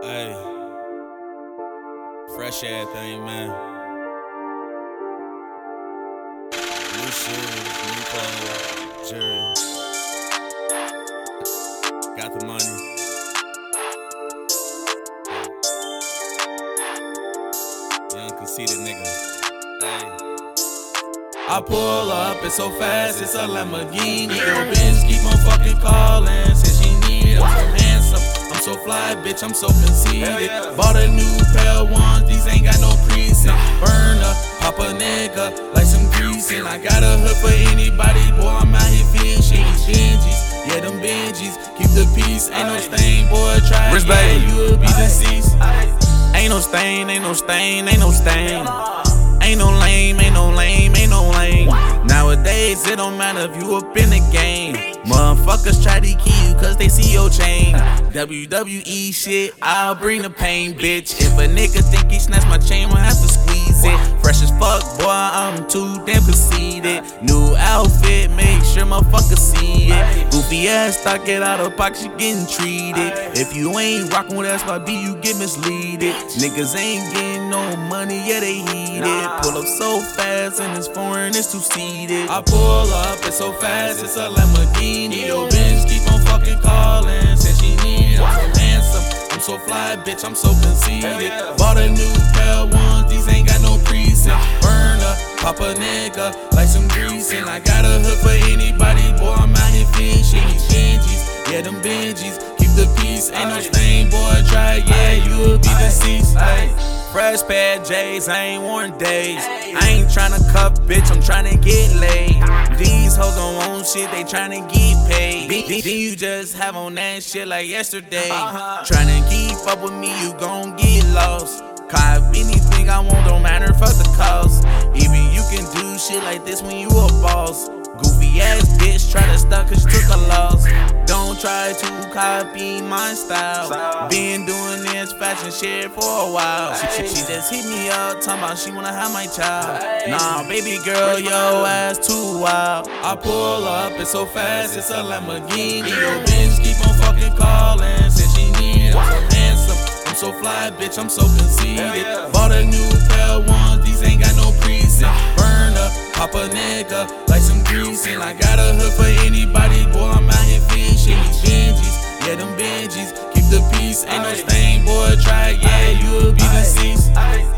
Hey, fresh ass thing, man. New shoes, new clothes, jewelry. Got the money. Young conceited nigga. Hey. I pull up, it's so fast, it's a Lamborghini. Yo, bitch, keep on fucking calling, says she need it. I'm so handsome, I'm so fly, bitch, I'm so conceited. Bought a new pair of ones, these ain't got no precinct. Burner, pop a nigga, like some grease. And I got a hood for anybody, boy, I'm out here feeling shit. Benjis, yeah, them Benjis, keep the peace. Ain't no stain, boy, try again, you'll be deceased. Ain't no stain, ain't no stain, ain't no stain. Ain't no lame, ain't no lame, ain't no lame. Nowadays, it don't matter if you up in the game. Motherfuckers try to kill you cause they see your chain. WWE shit, I'll bring the pain, bitch. If a nigga think he snatched my chain, I'll have to squeeze it. Fresh as fuck, boy, I'm too damn conceited. New outfit, make sure motherfuckers see it. Goofy ass, stock it out of pocket, you getting treated. If you ain't rockin' with SYB, you get misleaded. Niggas ain't getting no money, yeah, they heat it. Pull up so fast and it's foreign, it's two-seated. I pull up, it's so fast, it's a Lamborghini. Yo, bitch, keep on fucking calling, says she need it. I'm so handsome, I'm so fly, bitch, I'm so conceited. Bought a new pair of ones, these ain't got no precinct. Burner, pop a nigga, like some grease. And I got a hood for anybody, boy, I'm out here fishing. These Benjis, yeah, them Benjis, keep the peace. Ain't no stain, boy, try, yeah, you'll be deceased. Fresh pair of J's, I ain't worn days. I ain't tryna cuff, bitch, I'm tryna get laid. These hoes don't own shit, they tryna get paid. Then you just have on that shit like yesterday. Tryna keep up with me, you gon' get lost. Cop anything I want, don't matter, fuck the cost. Even you can do shit like this when you a boss. Goofy ass bitch, try to stuck cause you took a loss. Don't try to copy my style. Been doing this fashion shit for a while. She just hit me up, talking about she wanna have my child. Nah, baby girl, yo ass too wild. I pull up, it's so fast, it's a Lamborghini. Yo, bitch, keep on fucking calling, says she need it. I'm so handsome, I'm so fly, bitch, I'm so conceited. Bought a new pair of ones, these ain't got no precinct. Burner, pop a nigga, like some grease. And I got a hood for anybody, boy, I'm out here fishing. These Benjis, yeah, them Benjis, keep the peace. Ain't no stain, boy, try, yeah, you'll be deceased.